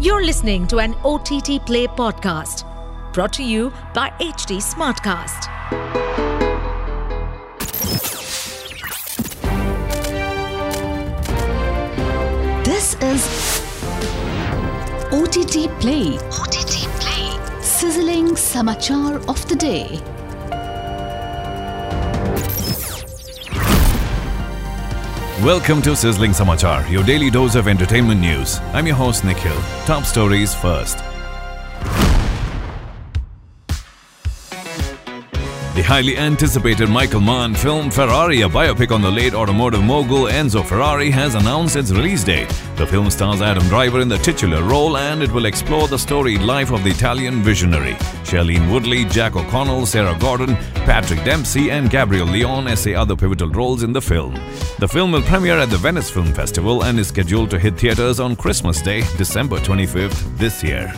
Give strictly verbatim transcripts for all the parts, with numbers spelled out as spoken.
You're listening to an O T T Play podcast brought to you by H D Smartcast. This is O T T Play. O T T Play. Sizzling samachar of the day. Welcome to Sizzling Samachar, your daily dose of entertainment news. I'm your host Nikhil. Top stories first. The highly anticipated Michael Mann film Ferrari, a biopic on the late automotive mogul Enzo Ferrari, has announced its release date. The film stars Adam Driver in the titular role, and it will explore the storied life of the Italian visionary. Charlene Woodley, Jack O'Connell, Sarah Gordon, Patrick Dempsey and Gabriel Leone essay other pivotal roles in the film. The film will premiere at the Venice Film Festival and is scheduled to hit theaters on Christmas Day, December twenty-fifth this year.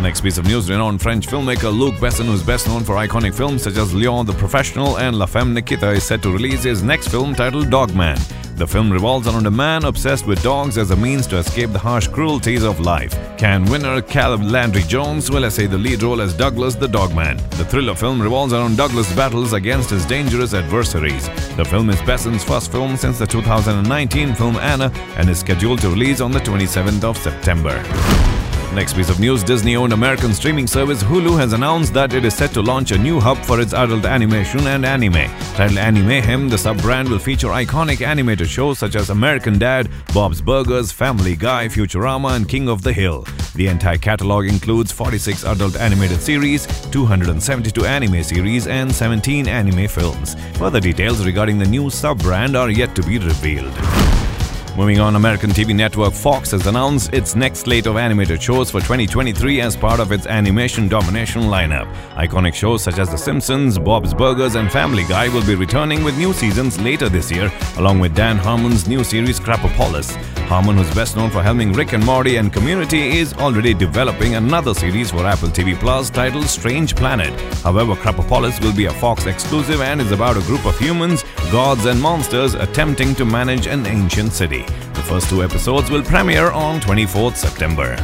Next piece of news, renowned French filmmaker Luc Besson, who is best known for iconic films such as Leon the Professional and La Femme Nikita, is set to release his next film titled Dogman. The film revolves around a man obsessed with dogs as a means to escape the harsh cruelties of life. Cannes winner Caleb Landry Jones will essay the lead role as Douglas the Dogman. The thriller film revolves around Douglas' battles against his dangerous adversaries. The film is Besson's first film since the two thousand nineteen film Anna and is scheduled to release on the twenty-seventh of September. Next piece of news, Disney-owned American streaming service Hulu has announced that it is set to launch a new hub for its adult animation and anime. Titled Animayhem, the sub-brand will feature iconic animated shows such as American Dad, Bob's Burgers, Family Guy, Futurama and King of the Hill. The entire catalog includes forty-six adult animated series, two hundred seventy-two anime series and seventeen anime films. Further details regarding the new sub-brand are yet to be revealed. Moving on, American T V network Fox has announced its next slate of animated shows for twenty twenty-three as part of its animation domination lineup. Iconic shows such as The Simpsons, Bob's Burgers and Family Guy will be returning with new seasons later this year, along with Dan Harmon's new series Krapopolis. Harmon, who's best known for helming Rick and Morty and Community, is already developing another series for Apple T V Plus titled Strange Planet. However, Krapopolis will be a Fox exclusive and is about a group of humans, gods and monsters attempting to manage an ancient city. The first two episodes will premiere on twenty-fourth September.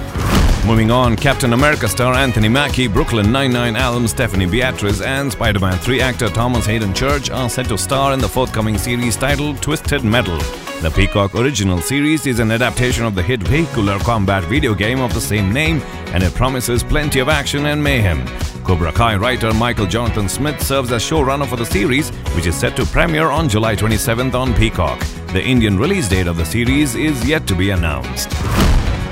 Moving on, Captain America star Anthony Mackie, Brooklyn Nine-Nine alum Stephanie Beatriz and Spider-Man three actor Thomas Hayden Church are set to star in the forthcoming series titled Twisted Metal. The Peacock original series is an adaptation of the hit vehicular combat video game of the same name, and it promises plenty of action and mayhem. Cobra Kai writer Michael Jonathan Smith serves as showrunner for the series, which is set to premiere on July twenty-seventh on Peacock. The Indian release date of the series is yet to be announced.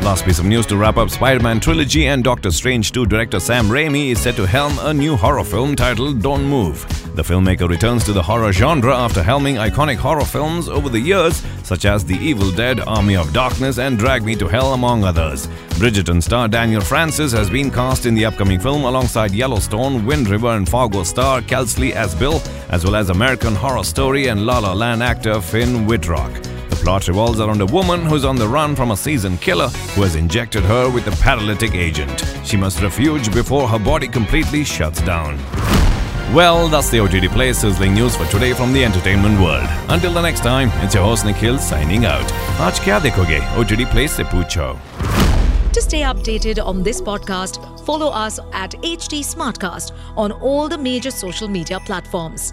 Last piece of news to wrap up, Spider-Man trilogy and Doctor Strange two director Sam Raimi is set to helm a new horror film titled Don't Move. The filmmaker returns to the horror genre after helming iconic horror films over the years such as The Evil Dead, Army of Darkness and Drag Me to Hell among others. Bridgerton star Daniel Francis has been cast in the upcoming film alongside Yellowstone, Wind River and Fargo star Kelsley Asbill, as well as American Horror Story and La La Land actor Finn Whitrock. The plot revolves around a woman who's on the run from a seasoned killer who has injected her with a paralytic agent. She must refuge before her body completely shuts down. Well, that's the O T T Play sizzling news for today from the entertainment world. Until the next time, it's your host Nikhil signing out. Aaj kya dekhoge? O T T Play se poocho. To stay updated on this podcast, follow us at H D Smartcast on all the major social media platforms.